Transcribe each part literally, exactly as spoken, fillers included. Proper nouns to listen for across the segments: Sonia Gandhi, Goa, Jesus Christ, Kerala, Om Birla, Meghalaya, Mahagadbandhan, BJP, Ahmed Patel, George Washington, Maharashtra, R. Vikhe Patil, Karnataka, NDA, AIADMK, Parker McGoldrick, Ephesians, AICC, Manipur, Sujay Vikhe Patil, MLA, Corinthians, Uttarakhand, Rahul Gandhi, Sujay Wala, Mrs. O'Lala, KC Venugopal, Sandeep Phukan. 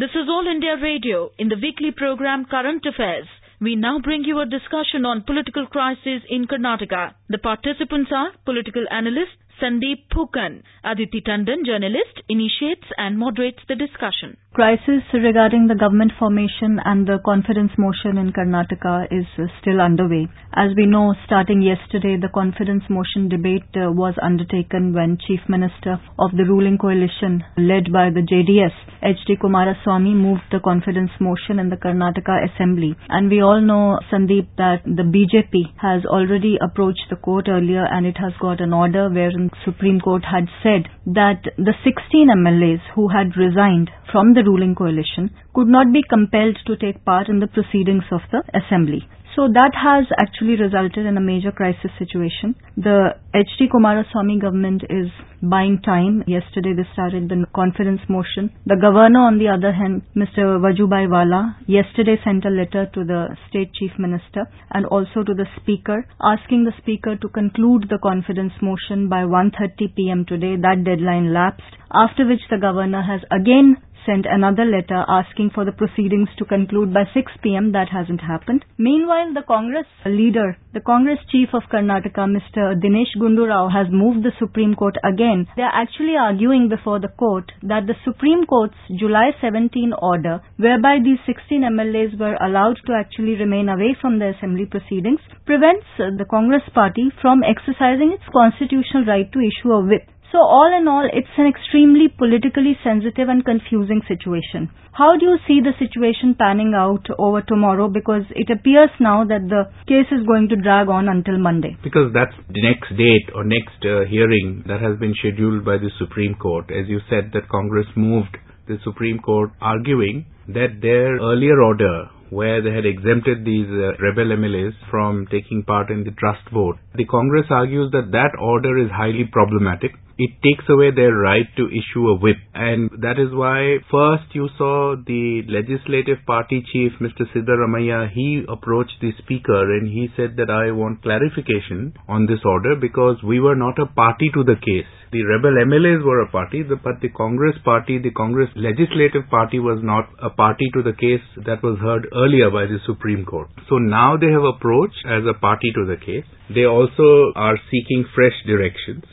This is All India Radio. In the weekly program Current Affairs, we now bring you a discussion on political crisis in Karnataka. The participants are political analyst Sandeep Phukan. Aditi Tandon, journalist, initiates and moderates the discussion. Crisis regarding the government formation and the confidence motion in Karnataka is still underway. As we know, starting yesterday, the confidence motion debate was undertaken when Chief Minister of the ruling coalition, led by the J D S, H D Kumaraswamy, moved the confidence motion in the Karnataka Assembly. And we all know, Sandeep, that the B J P has already approached the court earlier, and it has got an order wherein Supreme Court had said that the sixteen M L As who had resigned from the ruling coalition could not be compelled to take part in the proceedings of the assembly. So that has actually resulted in a major crisis situation. The H D Kumaraswamy government is buying time. Yesterday they started the confidence motion. The governor, on the other hand, Mister Vajubhai Wala, yesterday sent a letter to the state chief minister and also to the speaker, asking the speaker to conclude the confidence motion by one thirty p m today. That deadline lapsed, after which the governor has again sent another letter asking for the proceedings to conclude by six p m That hasn't happened. Meanwhile, the Congress leader, the Congress chief of Karnataka, Mister Dinesh Gundu Rao, has moved the Supreme Court again. They are actually arguing before the court that the Supreme Court's July seventeenth order, whereby these sixteen M L As were allowed to actually remain away from the assembly proceedings, prevents the Congress party from exercising its constitutional right to issue a whip. So all in all, it's an extremely politically sensitive and confusing situation. How do you see the situation panning out over tomorrow? Because it appears now that the case is going to drag on until Monday. Because that's the next date or next uh, hearing that has been scheduled by the Supreme Court. As you said, that Congress moved the Supreme Court arguing that their earlier order, where they had exempted these uh, rebel M L As from taking part in the trust vote. The Congress argues that that order is highly problematic. It takes away their right to issue a whip. And that is why first you saw the legislative party chief, Mister Siddaramaiah, he approached the speaker and he said that I want clarification on this order because we were not a party to the case. The rebel M L As were a party, but the Congress party, the Congress legislative party was not a party to the case that was heard earlier by the Supreme Court. So now they have approached as a party to the case. They also are seeking fresh directions.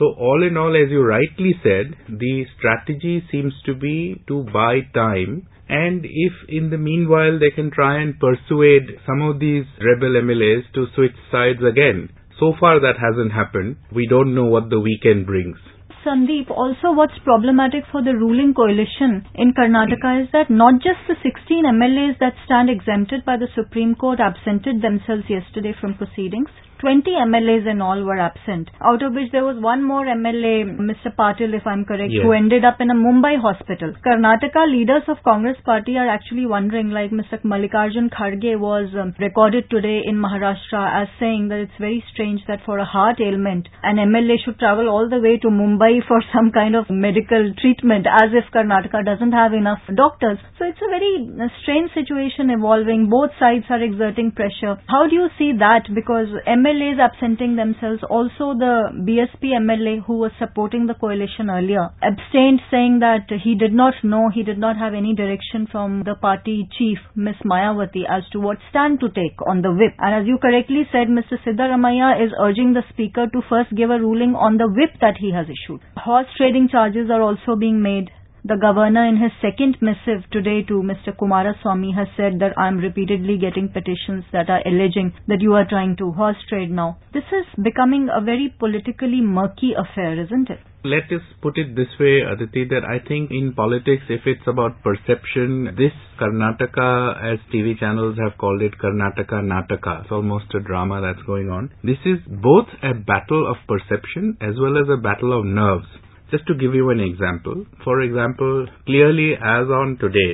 So all in all, as you rightly said, the strategy seems to be to buy time. And if in the meanwhile they can try and persuade some of these rebel M L As to switch sides again. So far that hasn't happened. We don't know what the weekend brings. Sandeep, also what's problematic for the ruling coalition in Karnataka is that not just the sixteen M L As that stand exempted by the Supreme Court absented themselves yesterday from proceedings. twenty M L As in all were absent, out of which there was one more M L A, Mister Patil, if I'm correct, yes, who ended up in a Mumbai hospital. Karnataka leaders of Congress party are actually wondering, like Mister Mallikarjun Kharge was um, recorded today in Maharashtra as saying that it's very strange that for a heart ailment, an M L A should travel all the way to Mumbai for some kind of medical treatment, as if Karnataka doesn't have enough doctors. So it's a very uh, strange situation evolving. Both sides are exerting pressure. How do you see that? Because M L A M L As absenting themselves, also the B S P M L A who was supporting the coalition earlier, abstained, saying that he did not know, he did not have any direction from the party chief, Miss Mayawati, as to what stand to take on the whip. And as you correctly said, Mister Siddaramaiah is urging the speaker to first give a ruling on the whip that he has issued. Horse trading charges are also being made. The governor in his second missive today to Mister Kumaraswamy has said that I am repeatedly getting petitions that are alleging that you are trying to horse trade now. This is becoming a very politically murky affair, isn't it? Let us put it this way, Aditi, that I think in politics, if it's about perception, this Karnataka, as T V channels have called it, Karnataka Nataka, it's almost a drama that's going on. This is both a battle of perception as well as a battle of nerves. Just to give you an example, for example, clearly as on today,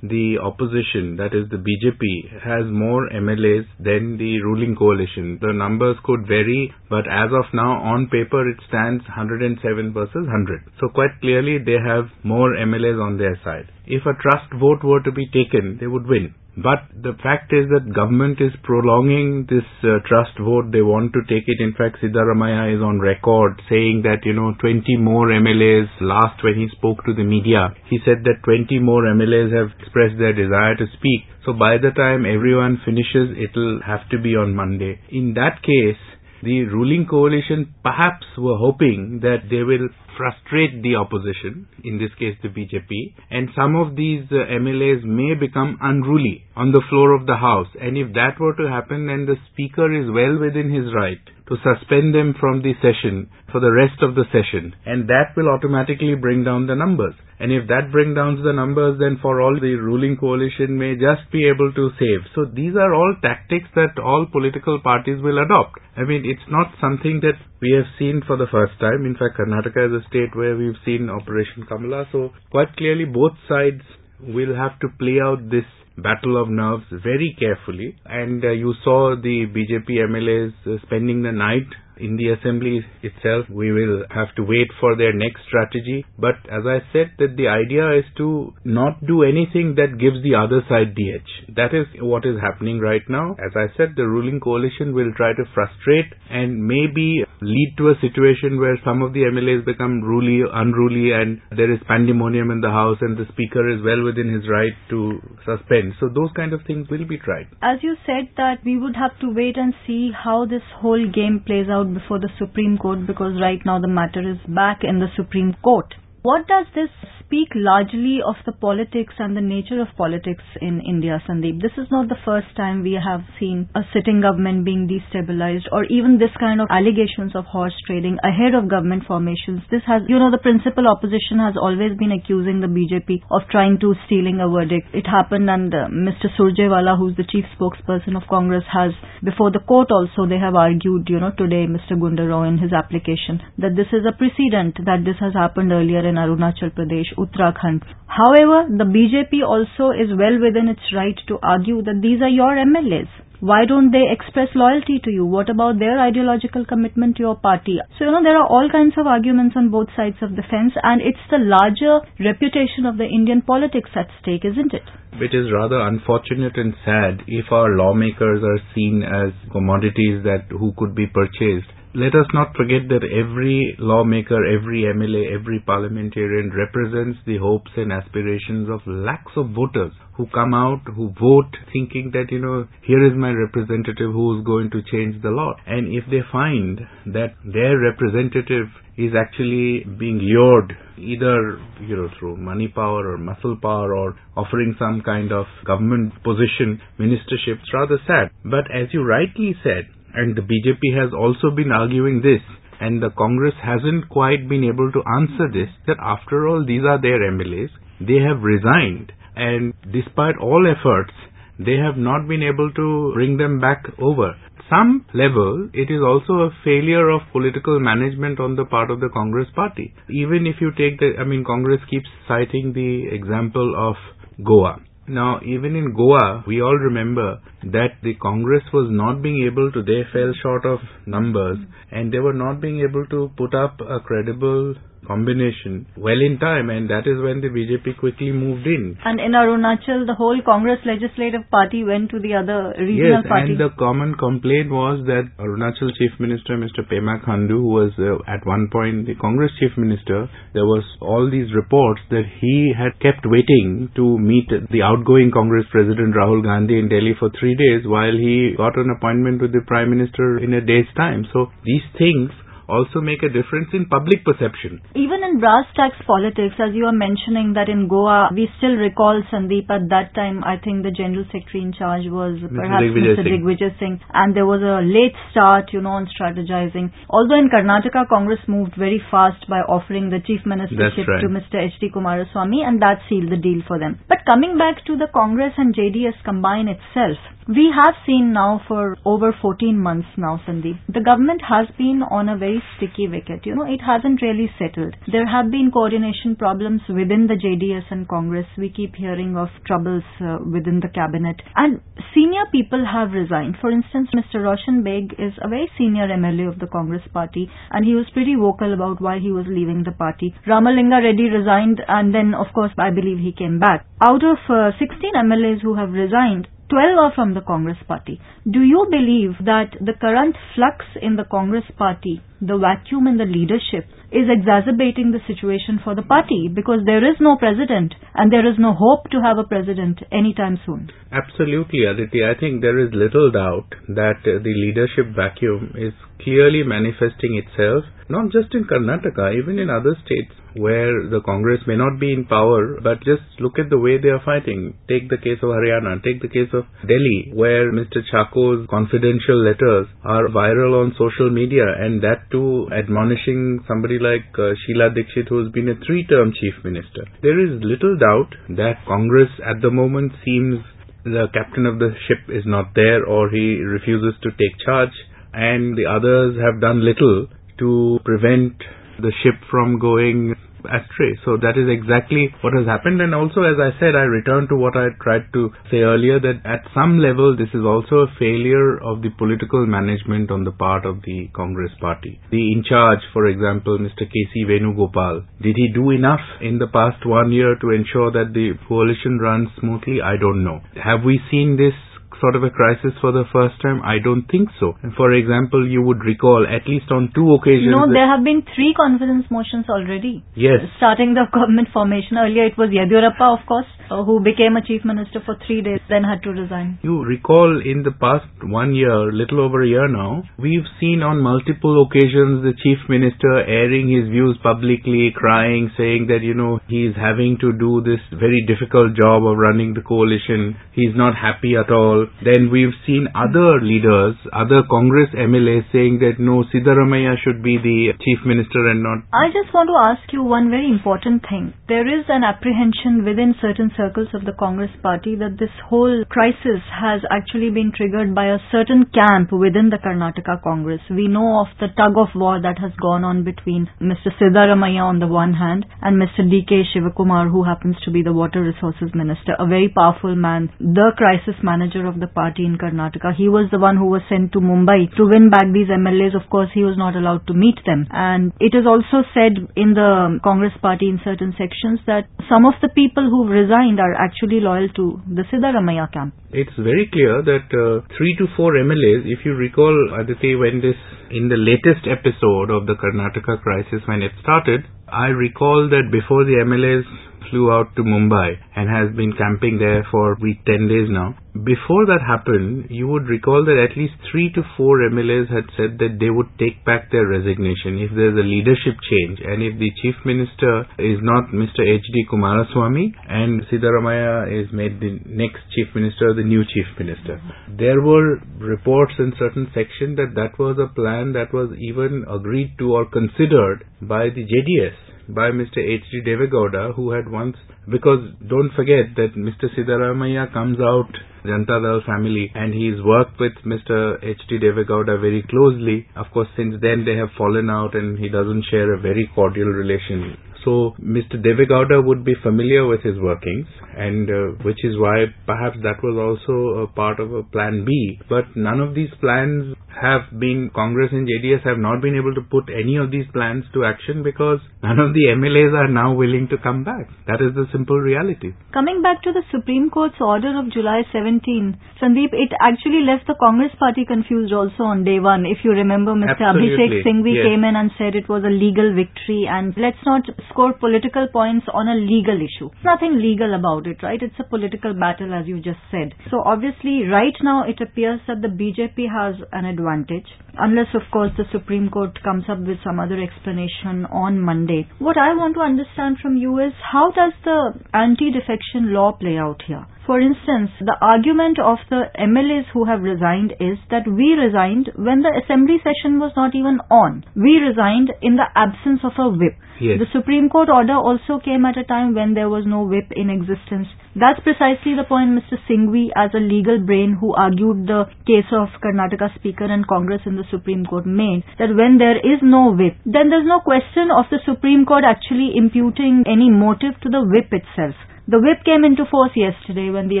the opposition, that is the B J P, has more M L As than the ruling coalition. The numbers could vary, but as of now, on paper, it stands one hundred seven versus one hundred. So quite clearly, they have more M L As on their side. If a trust vote were to be taken, they would win. But the fact is that government is prolonging this uh, trust vote. They want to take it. In fact, Siddaramaiah is on record saying that, you know, twenty more M L As, last when he spoke to the media, he said that twenty more M L As have expressed their desire to speak. So by the time everyone finishes, it'll have to be on Monday. In that case, the ruling coalition perhaps were hoping that they will frustrate the opposition, in this case the B J P, and some of these uh, M L As may become unruly on the floor of the House. And if that were to happen, then the Speaker is well within his right to suspend them from the session for the rest of the session. And that will automatically bring down the numbers. And if that brings down the numbers, then for all the ruling coalition may just be able to save. So these are all tactics that all political parties will adopt. I mean, it's not something that we have seen for the first time. In fact, Karnataka is a state where we've seen Operation Kamala. So quite clearly, both sides will have to play out this battle of nerves very carefully. And uh, you saw the B J P M L As uh, spending the night in the assembly itself. We will have to wait for their next strategy. But as I said, that the idea is to not do anything that gives the other side the edge. That is what is happening right now. As I said, the ruling coalition will try to frustrate and maybe lead to a situation where some of the M L As become ruly, unruly, and there is pandemonium in the House and the Speaker is well within his right to suspend. So those kind of things will be tried. As you said, that we would have to wait and see how this whole game plays out before the Supreme Court, because right now the matter is back in the Supreme Court. What does this speak largely of the politics and the nature of politics in India, Sandeep? This is not the first time we have seen a sitting government being destabilized, or even this kind of allegations of horse trading ahead of government formations. This has, you know, the principal opposition has always been accusing the B J P of trying to stealing a verdict. It happened, and uh, Mister Sujay Wala, who's the chief spokesperson of Congress, has, before the court also, they have argued, you know, today, Mister Gundu Rao in his application, that this is a precedent, that this has happened earlier in Arunachal Pradesh, Uttarakhand. However, the B J P also is well within its right to argue that these are your M L As. Why don't they express loyalty to you? What about their ideological commitment to your party? So, you know, there are all kinds of arguments on both sides of the fence, and it's the larger reputation of the Indian politics at stake, isn't it? It is rather unfortunate and sad if our lawmakers are seen as commodities that who could be purchased. Let us not forget that every lawmaker, every M L A, every parliamentarian represents the hopes and aspirations of lakhs of voters who come out, who vote, thinking that, you know, here is my representative who is going to change the law. And if they find that their representative is actually being lured either, you know, through money power or muscle power or offering some kind of government position, ministership, it's rather sad. But as you rightly said, and the B J P has also been arguing this, and the Congress hasn't quite been able to answer this, that after all, these are their M L As. They have resigned, and despite all efforts, they have not been able to bring them back over. Some level, it is also a failure of political management on the part of the Congress party. Even if you take the, I mean, Congress keeps citing the example of Goa. Now, even in Goa, we all remember that the Congress was not being able to, they fell short of numbers, and they were not being able to put up a credible combination well in time, and that is when the B J P quickly moved in. And in Arunachal, the whole Congress legislative party went to the other regional yes, party. Yes, and the common complaint was that Arunachal Chief Minister, Mister Pema Khandu, who was uh, at one point the Congress Chief Minister, there was all these reports that he had kept waiting to meet the outgoing Congress President Rahul Gandhi in Delhi for three days while he got an appointment with the Prime Minister in a day's time. So these things also make a difference in public perception. Even in brass tacks politics, as you are mentioning that in Goa, we still recall, Sandeep, at that time, I think the General Secretary in charge was Mister perhaps Mister Digvijay Singh, and there was a late start, you know, on strategizing. Although in Karnataka, Congress moved very fast by offering the chief ministership right. to Mister H D Kumaraswamy, and that sealed the deal for them. But coming back to the Congress and J D S combine itself, We have seen now for over fourteen months now, Sandeep, the government has been on a very sticky wicket. You know, it hasn't really settled. There have been coordination problems within the J D S and Congress. We keep hearing of troubles uh, within the cabinet. And senior people have resigned. For instance, Mister Roshan Beg is a very senior M L A of the Congress party, and he was pretty vocal about why he was leaving the party. Ramalinga Reddy resigned, and then, of course, I believe he came back. Out of uh, sixteen M L As who have resigned, twelve are from the Congress party. Do you believe that the current flux in the Congress party, the vacuum in the leadership, is exacerbating the situation for the party, because there is no president and there is no hope to have a president anytime soon? Absolutely, Aditi. I think there is little doubt that the leadership vacuum is clearly manifesting itself, not just in Karnataka, even in other states where the Congress may not be in power, but just look at the way they are fighting. Take the case of Haryana, take the case of Delhi, where Mister Chako's confidential letters are viral on social media, and that too admonishing somebody like uh, Sheila Dikshit, who has been a three-term chief minister. There is little doubt that Congress at the moment seems the captain of the ship is not there, or he refuses to take charge, and the others have done little to prevent the ship from going astray. So that is exactly what has happened. And also, as I said, I return to what I tried to say earlier, that at some level this is also a failure of the political management on the part of the Congress party. The in charge, for example, Mister K C Venugopal, did he do enough in the past one year to ensure that the coalition runs smoothly? I don't know. Have we seen this sort of a crisis for the first time? I don't think so. And for example, you would recall at least on two occasions... No, there have been three confidence motions already. Yes. Starting the government formation. Earlier it was Yediyurappa, of course, uh, who became a chief minister for three days, then had to resign. You recall in the past one year, little over a year now, we've seen on multiple occasions the chief minister airing his views publicly, crying, saying that, you know, he's having to do this very difficult job of running the coalition. He's not happy at all. Then we've seen other leaders, other Congress M L As saying that no, Siddaramaiah should be the chief minister and not... I just want to ask you one very important thing. There is an apprehension within certain circles of the Congress party that this whole crisis has actually been triggered by a certain camp within the Karnataka Congress. We know of the tug of war that has gone on between Mister Siddaramaiah on the one hand and Mister D K Shivakumar, who happens to be the water resources minister, a very powerful man, the crisis manager of Of the party in Karnataka. He was the one who was sent to Mumbai to win back these M L As. Of course, he was not allowed to meet them. And it is also said in the Congress party in certain sections that some of the people who resigned are actually loyal to the Siddaramaiah camp. It's very clear that uh, three to four M L As, if you recall, Aditi, when this, in the latest episode of the Karnataka crisis, when it started, I recall that before the M L As flew out to Mumbai and has been camping there for week ten days now. Before that happened, you would recall that at least three to four M L As had said that they would take back their resignation if there's a leadership change and if the chief minister is not Mister H D Kumaraswamy and Siddaramaiah is made the next chief minister, the new chief minister. There were reports in certain section that that was a plan that was even agreed to or considered by the J D S, by Mister H D Deve Gowda, who had once, because don't forget that Mister Siddaramaiah comes out Janta Dal family, and he's worked with Mister H D Deve Gowda very closely. Of course, since then they have fallen out and he doesn't share a very cordial relation. So Mister Deve Gowda would be familiar with his workings, and uh, which is why perhaps that was also a part of a plan B. But none of these plans have been, Congress and J D S have not been able to put any of these plans to action because none of the M L As are now willing to come back. That is the simple reality. Coming back to the Supreme Court's order of July seventeenth, Sandeep, it actually left the Congress party confused also on day one. If you remember, Mister Absolutely. Abhishek Singhvi yes. came in and said it was a legal victory and let's not score political points on a legal issue. Nothing legal about it, right? It's a political battle, as you just said. So obviously, right now, it appears that the B J P has an advantage, unless, of course, the Supreme Court comes up with some other explanation on Monday. What I want to understand from you is, how does the anti-defection law play out here? For instance, the argument of the M L As who have resigned is that we resigned when the assembly session was not even on. We resigned in the absence of a whip. Yes. The Supreme Court order also came at a time when there was no whip in existence. That's precisely the point, Mister Singhvi, as a legal brain who argued the case of Karnataka Speaker and Congress in the Supreme Court made, that when there is no whip, then there's no question of the Supreme Court actually imputing any motive to the whip itself. The whip came into force yesterday when the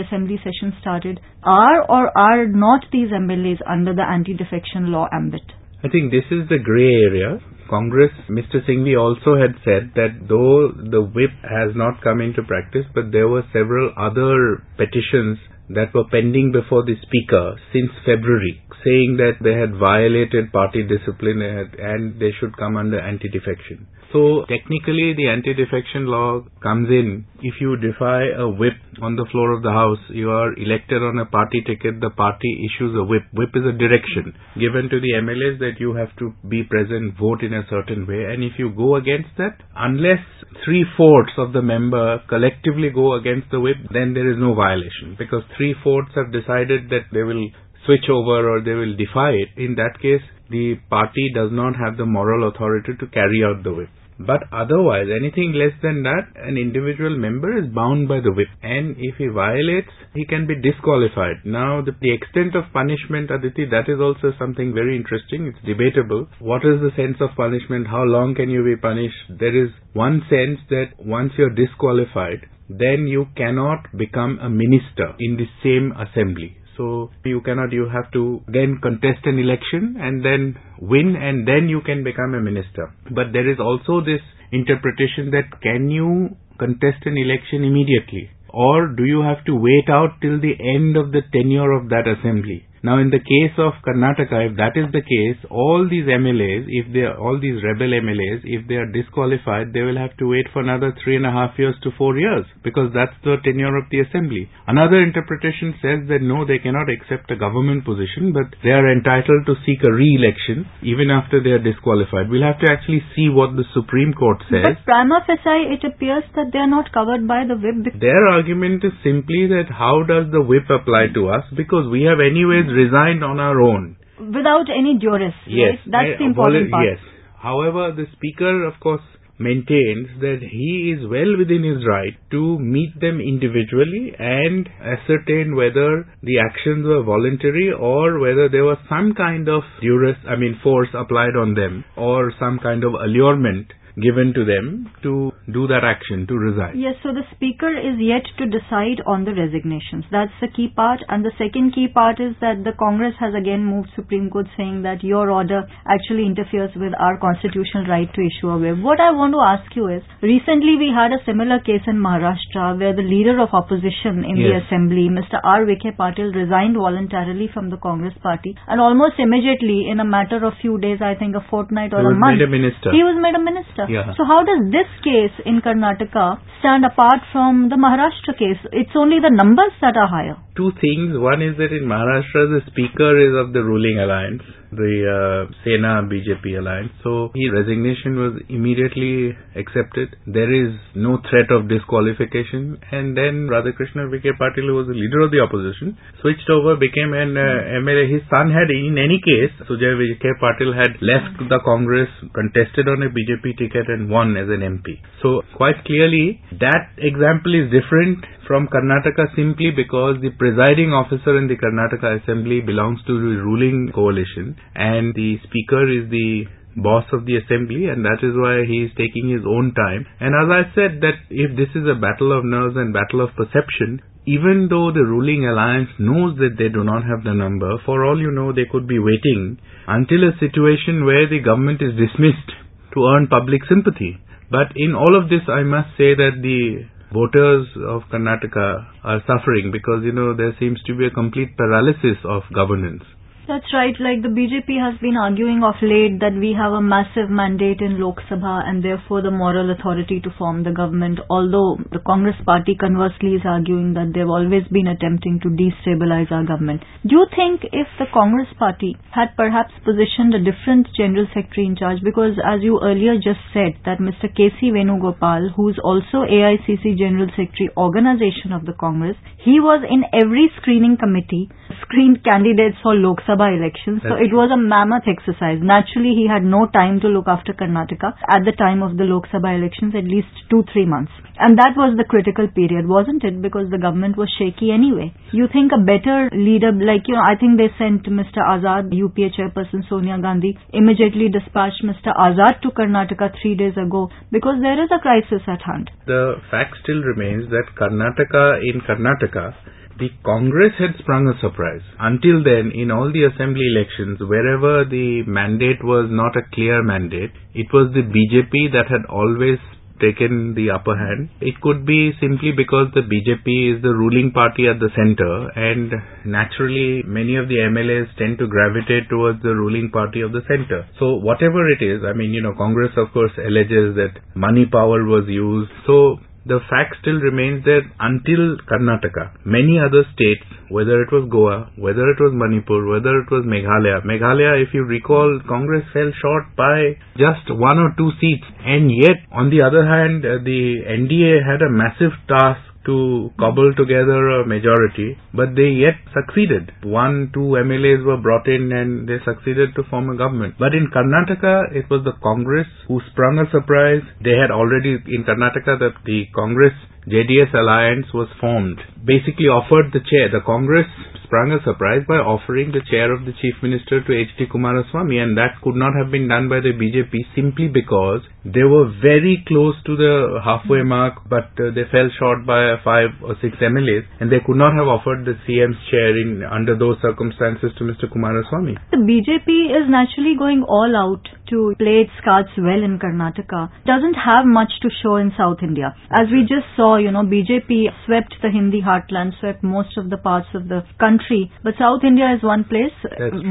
assembly session started. Are or are not these M L As under the anti-defection law ambit? I think this is the grey area. Congress, Mister Singhvi also had said that though the whip has not come into practice, but there were several other petitions that were pending before the Speaker since February, saying that they had violated party discipline and they should come under anti-defection. So technically the anti-defection law comes in. If you defy a whip on the floor of the House, you are elected on a party ticket, the party issues a whip. Whip is a direction given to the M L As that you have to be present, vote in a certain way, and if you go against that, unless three-fourths of the member collectively go against the whip, then there is no violation, because three-fourths have decided that they will switch over or they will defy it. In that case, the party does not have the moral authority to carry out the whip. But otherwise, anything less than that, an individual member is bound by the whip. And if he violates, he can be disqualified. Now, the, the extent of punishment, Aditi, that is also something very interesting. It's debatable. What is the sense of punishment? How long can you be punished? There is one sense that once you're disqualified, then you cannot become a minister in the same assembly. So you cannot, you have to then contest an election and then win, and then you can become a minister. But there is also this interpretation that can you contest an election immediately, or do you have to wait out till the end of the tenure of that assembly? Now, in the case of Karnataka, if that is the case, all these M L As, if they are, all these rebel M L As, if they are disqualified, they will have to wait for another three and a half years to four years, because that's the tenure of the assembly. Another interpretation says that no, they cannot accept a government position, but they are entitled to seek a re-election even after they are disqualified. We'll have to actually see what the Supreme Court says. But prima facie, it appears that they are not covered by the whip. Their argument is simply that how does the whip apply to us, because we have anyways resigned on our own. Without any duress. Yes. Right? That's I, the important part. Yes. However, the Speaker, of course, maintains that he is well within his right to meet them individually and ascertain whether the actions were voluntary or whether there was some kind of duress, I mean force applied on them or some kind of allurement given to them to do that action, to resign. Yes, so the Speaker is yet to decide on the resignations. That's the key part. And the second key part is that the Congress has again moved Supreme Court saying that your order actually interferes with our constitutional right to issue a whip. What I want to ask you is, recently we had a similar case in Maharashtra where the leader of opposition in yes. the assembly, Mister R. Vikhe Patil, resigned voluntarily from the Congress party, and almost immediately, in a matter of few days, I think a fortnight or a month, he was made a minister. He was made a minister. Yeah. So how does this case in Karnataka stand apart from the Maharashtra case? It's only the numbers that are higher. Two things. One is that in Maharashtra, the Speaker is of the ruling alliance, the uh, Sena-B J P alliance. So his resignation was immediately accepted. There is no threat of disqualification. And then Radhakrishna Vikhe Patil, who was the leader of the opposition, switched over, became an uh, M L A. His son had, in any case, Sujay Vikhe Patil had left the Congress, contested on a B J P ticket, and won as an M P. So quite clearly that example is different from Karnataka simply because the presiding officer in the Karnataka Assembly belongs to the ruling coalition and the Speaker is the boss of the assembly, and that is why he is taking his own time. And as I said, that if this is a battle of nerves and battle of perception, even though the ruling alliance knows that they do not have the number, for all you know they could be waiting until a situation where the government is dismissed to earn public sympathy. But in all of this, I must say that the voters of Karnataka are suffering because, you know, there seems to be a complete paralysis of governance. That's right. Like the B J P has been arguing of late that we have a massive mandate in Lok Sabha and therefore the moral authority to form the government, although the Congress party conversely is arguing that they've always been attempting to destabilize our government. Do you think if the Congress party had perhaps positioned a different General Secretary in charge, because as you earlier just said that Mister K C Venugopal, who is also A I C C General Secretary, Organization of the Congress, he was in every screening committee screened candidates for Lok Sabha elections. That's so it true. was a mammoth exercise. Naturally, he had no time to look after Karnataka at the time of the Lok Sabha elections, at least two, three months. And that was the critical period, wasn't it? Because the government was shaky anyway. You think a better leader, like, you know, I think they sent Mister Azad, U P A chairperson Sonia Gandhi, immediately dispatched Mister Azad to Karnataka three days ago because there is a crisis at hand. The fact still remains that Karnataka in Karnataka, the Congress had sprung a surprise. Until then, in all the assembly elections, wherever the mandate was not a clear mandate, it was the B J P that had always taken the upper hand. It could be simply because the B J P is the ruling party at the center, and naturally many of the M L As tend to gravitate towards the ruling party of the center. So whatever it is, I mean, you know, Congress of course alleges that money power was used. So the fact still remains that until Karnataka, many other states, whether it was Goa, whether it was Manipur, whether it was Meghalaya, Meghalaya, if you recall, Congress fell short by just one or two seats. And yet, on the other hand, the N D A had a massive task to cobble together a majority, but they yet succeeded. One, two M L As were brought in and they succeeded to form a government. But in Karnataka, it was the Congress who sprung a surprise. They had already, in Karnataka, that the Congress J D S alliance was formed, basically offered the chair. The Congress sprung a surprise by offering the chair of the Chief Minister to H D Kumaraswamy, and that could not have been done by the B J P simply because they were very close to the halfway mark, but uh, they fell short by five or six M L As, and they could not have offered the C M's chair in under those circumstances to Mister Kumaraswamy. The B J P is naturally going all out to play its cards well in Karnataka. It doesn't have much to show in South India. As we just saw, you know, B J P swept the Hindi heartland, swept most of the parts of the country. But South India is one place.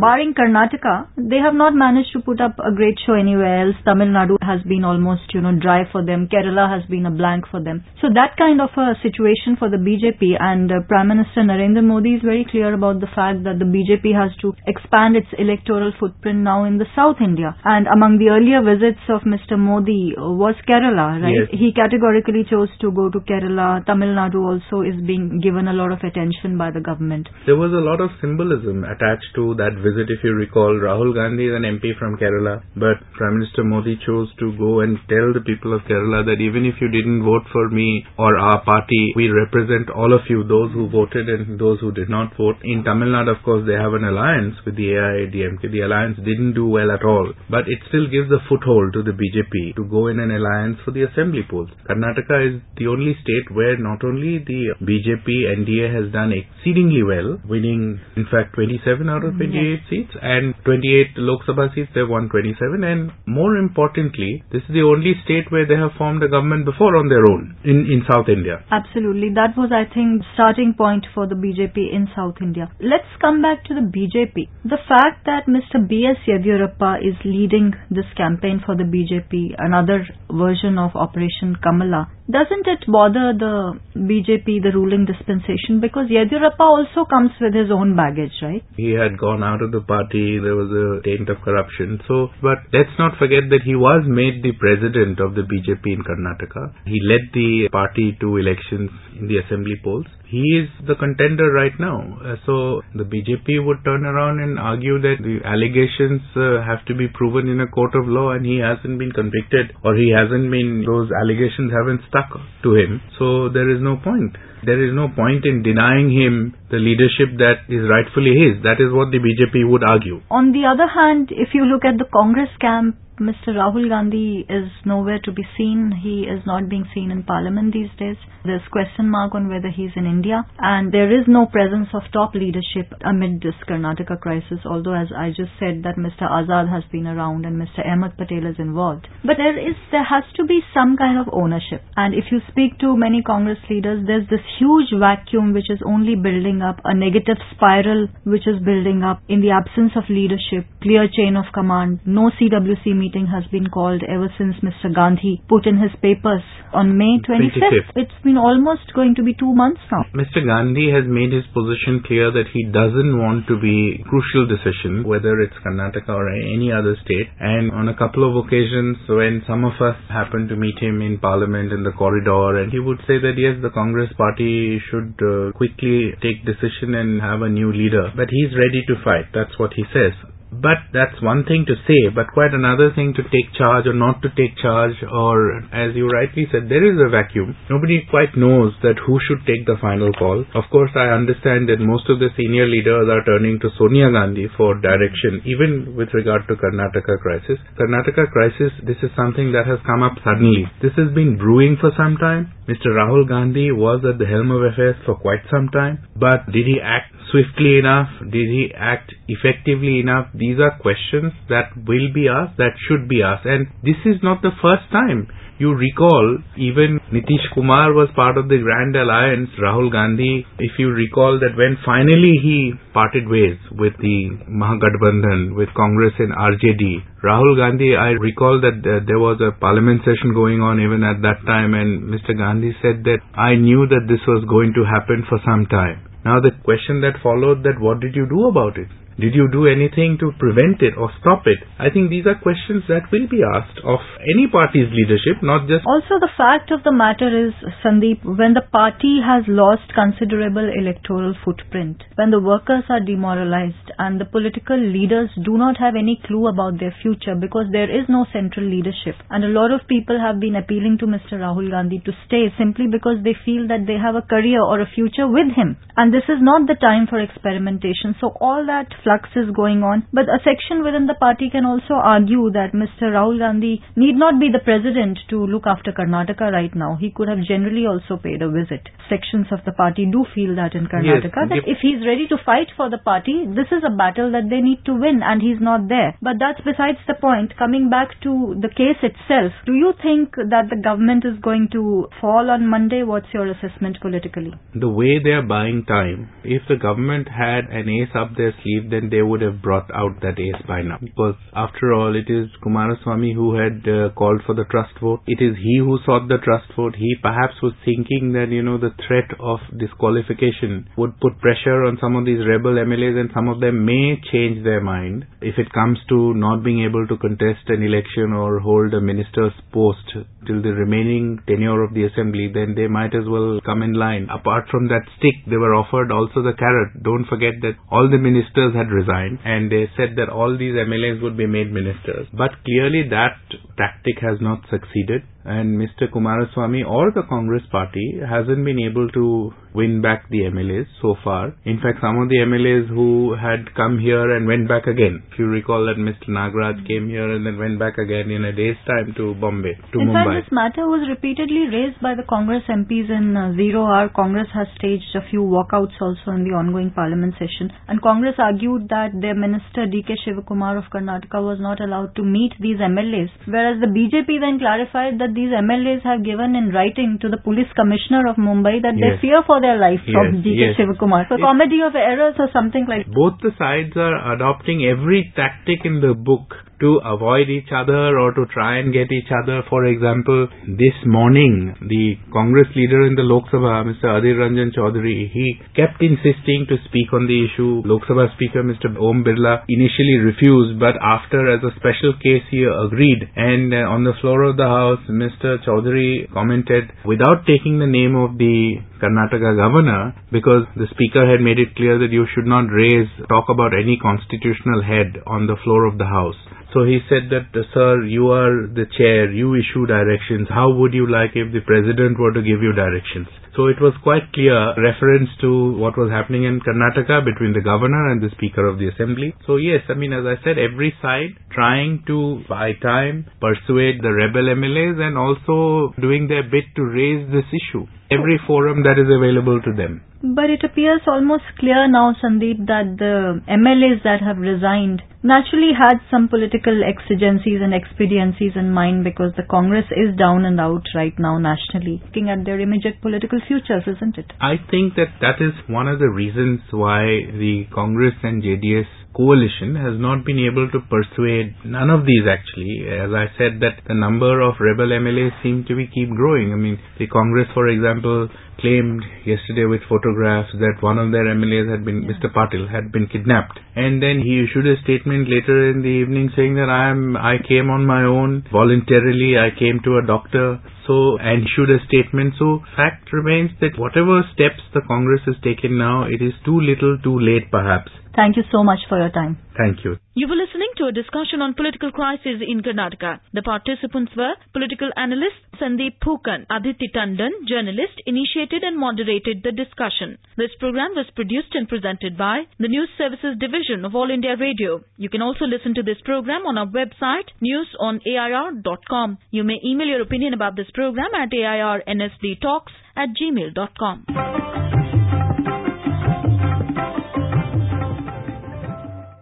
Barring Karnataka, they have not managed to put up a great show anywhere else. Tamil Nadu has been almost, you know, dry for them. Kerala has been a blank for them. So that kind of a situation for the B J P, and uh, Prime Minister Narendra Modi is very clear about the fact that the B J P has to expand its electoral footprint now in the South India. And among the earlier visits of Mister Modi was Kerala, right? Yes. He categorically chose to go to Kerala. Kerala, Tamil Nadu also is being given a lot of attention by the government. There was a lot of symbolism attached to that visit. If you recall, Rahul Gandhi is an M P from Kerala, but Prime Minister Modi chose to go and tell the people of Kerala that even if you didn't vote for me or our party, we represent all of you, those who voted and those who did not vote. In Tamil Nadu, of course, they have an alliance with the A I A D M K. The alliance didn't do well at all, but it still gives a foothold to the B J P to go in an alliance for the assembly polls. Karnataka is the only state where not only the B J P N D A has done exceedingly well, winning in fact twenty-seven out of twenty-eight yes. seats, and twenty-eight Lok Sabha seats they won twenty-seven, and more importantly, this is the only state where they have formed a government before on their own in, in South India. Absolutely. That was, I think, starting point for the B J P in South India. Let's come back to the B J P. The fact that Mister B S Yediyurappa is leading this campaign for the B J P, another version of Operation Kamala, doesn't it bother the B J P, the ruling dispensation? Because Yediyurappa also comes with his own baggage, right? He had gone out of the party. There was a taint of corruption. So, but let's not forget that he was made the president of the B J P in Karnataka. He led the party to elections in the assembly polls. He is the contender right now. Uh, so the B J P would turn around and argue that the allegations uh, have to be proven in a court of law, and he hasn't been convicted, or he hasn't been, those allegations haven't stuck to him. So there is no point. There is no point in denying him the leadership that is rightfully his. That is what the B J P would argue. On the other hand, if you look at the Congress camp, Mister Rahul Gandhi is nowhere to be seen. He is not being seen in Parliament these days. There's question mark on whether he's in India. And there is no presence of top leadership amid this Karnataka crisis, although as I just said that Mister Azad has been around and Mister Ahmed Patel is involved. But there is, there has to be some kind of ownership. And if you speak to many Congress leaders, there's this huge vacuum which is only building up, a negative spiral which is building up in the absence of leadership, clear chain of command, no C W C meeting meeting has been called ever since Mister Gandhi put in his papers on May twenty-fifth. It's been almost going to be two months now. Mister Gandhi has made his position clear that he doesn't want to be crucial decision, whether it's Karnataka or any other state. And on a couple of occasions when some of us happened to meet him in Parliament in the corridor, and he would say that yes, the Congress party should uh, quickly take decision and have a new leader. But he's ready to fight. That's what he says. But that's one thing to say, but quite another thing to take charge or not to take charge, or as you rightly said, there is a vacuum. Nobody quite knows that who should take the final call. Of course, I understand that most of the senior leaders are turning to Sonia Gandhi for direction, even with regard to Karnataka crisis. Karnataka crisis, this is something that has come up suddenly. This has been brewing for some time. Mister Rahul Gandhi was at the helm of affairs for quite some time, but did he act swiftly enough? Did he act effectively enough? These are questions that will be asked, that should be asked. And this is not the first time. You recall, even Nitish Kumar was part of the Grand Alliance. Rahul Gandhi, if you recall, that when finally he parted ways with the Mahagadbandhan, with Congress and R J D, Rahul Gandhi, I recall that uh, there was a parliament session going on even at that time, and Mister Gandhi said that I knew that this was going to happen for some time. Now the question that followed, that what did you do about it? Did you do anything to prevent it or stop it? I think these are questions that will be asked of any party's leadership, not just... Also, the fact of the matter is, Sandeep, when the party has lost considerable electoral footprint, when the workers are demoralized and the political leaders do not have any clue about their future because there is no central leadership, and a lot of people have been appealing to Mister Rahul Gandhi to stay simply because they feel that they have a career or a future with him. And this is not the time for experimentation. So all that is going on, but a section within the party can also argue that Mister Rahul Gandhi need not be the president to look after Karnataka right now. He could have generally also paid a visit. Sections of the party do feel that in Karnataka, yes, that if he's ready to fight for the party, this is a battle that they need to win, and he's not there. But that's besides the point. Coming back to the case itself, do you think that the government is going to fall on Monday? What's your assessment politically? The way they're buying time, if the government had an ace up their sleeve, then they would have brought out that ace by now. Because after all, it is Kumaraswamy who had uh, called for the trust vote. It is he who sought the trust vote. He perhaps was thinking that, you know, the threat of disqualification would put pressure on some of these rebel M L As, and some of them may change their mind if it comes to not being able to contest an election or hold a minister's post till the remaining tenure of the assembly, then they might as well come in line. Apart from that stick, they were offered also the carrot. Don't forget that all the ministers had resigned, and they said that all these M L As would be made ministers. But clearly that tactic has not succeeded, and Mister Kumaraswamy or the Congress party hasn't been able to win back the M L As so far. In fact, some of the M L As who had come here and went back again. If you recall that Mister Nagraj came here and then went back again in a day's time to Bombay, to in Mumbai. In fact, this matter was repeatedly raised by the Congress M Ps in uh, Zero Hour. Congress has staged a few walkouts also in the ongoing Parliament session, and Congress argued that their Minister D K Shivakumar of Karnataka was not allowed to meet these M L As, whereas the B J P then clarified that these M L As have given in writing to the police commissioner of Mumbai that yes. they fear for their life from yes, D K yes. Shivakumar. So, it's comedy of errors or something like that. Both the sides are adopting every tactic in the book to avoid each other or to try and get each other. For example, this morning, the Congress leader in the Lok Sabha, Mister Adhir Ranjan Chowdhury, he kept insisting to speak on the issue. Lok Sabha Speaker Mister Om Birla initially refused, but after, as a special case, he agreed. And uh, on the floor of the House, Mister Chowdhury commented, without taking the name of the Karnataka governor, because the Speaker had made it clear that you should not raise, talk about any constitutional head on the floor of the House. So he said that, sir, you are the chair, you issue directions. How would you like if the president were to give you directions? So it was quite clear reference to what was happening in Karnataka between the governor and the Speaker of the Assembly. So yes, I mean, as I said, every side trying to buy time, persuade the rebel M L As, and also doing their bit to raise this issue. Every forum that is available to them. But it appears almost clear now, Sandeep, that the M L As that have resigned naturally had some political exigencies and expediencies in mind, because the Congress is down and out right now nationally, looking at their immediate political futures, isn't it? I think that that is one of the reasons why the Congress and J D S coalition has not been able to persuade none of these actually. As I said, that the number of rebel M L As seem to be keep growing. I mean, the Congress, for example, claimed yesterday with photographs that one of their M L As had been, yeah. Mister Patil, had been kidnapped. And then he issued a statement later in the evening saying that I am, I came on my own, voluntarily, I came to a doctor, so, and issued a statement. So, fact remains that whatever steps the Congress has taken now, it is too little, too late perhaps. Thank you so much for your time. Thank you. You were listening to a discussion on political crisis in Karnataka. The participants were political analyst Sandeep Phukan, Aditi Tandon, journalist, initiated and moderated the discussion. This program was produced and presented by the News Services Division of All India Radio. You can also listen to this program on our website, news on A I R dot com. You may email your opinion about this program at A I R N S D talks at gmail dot com.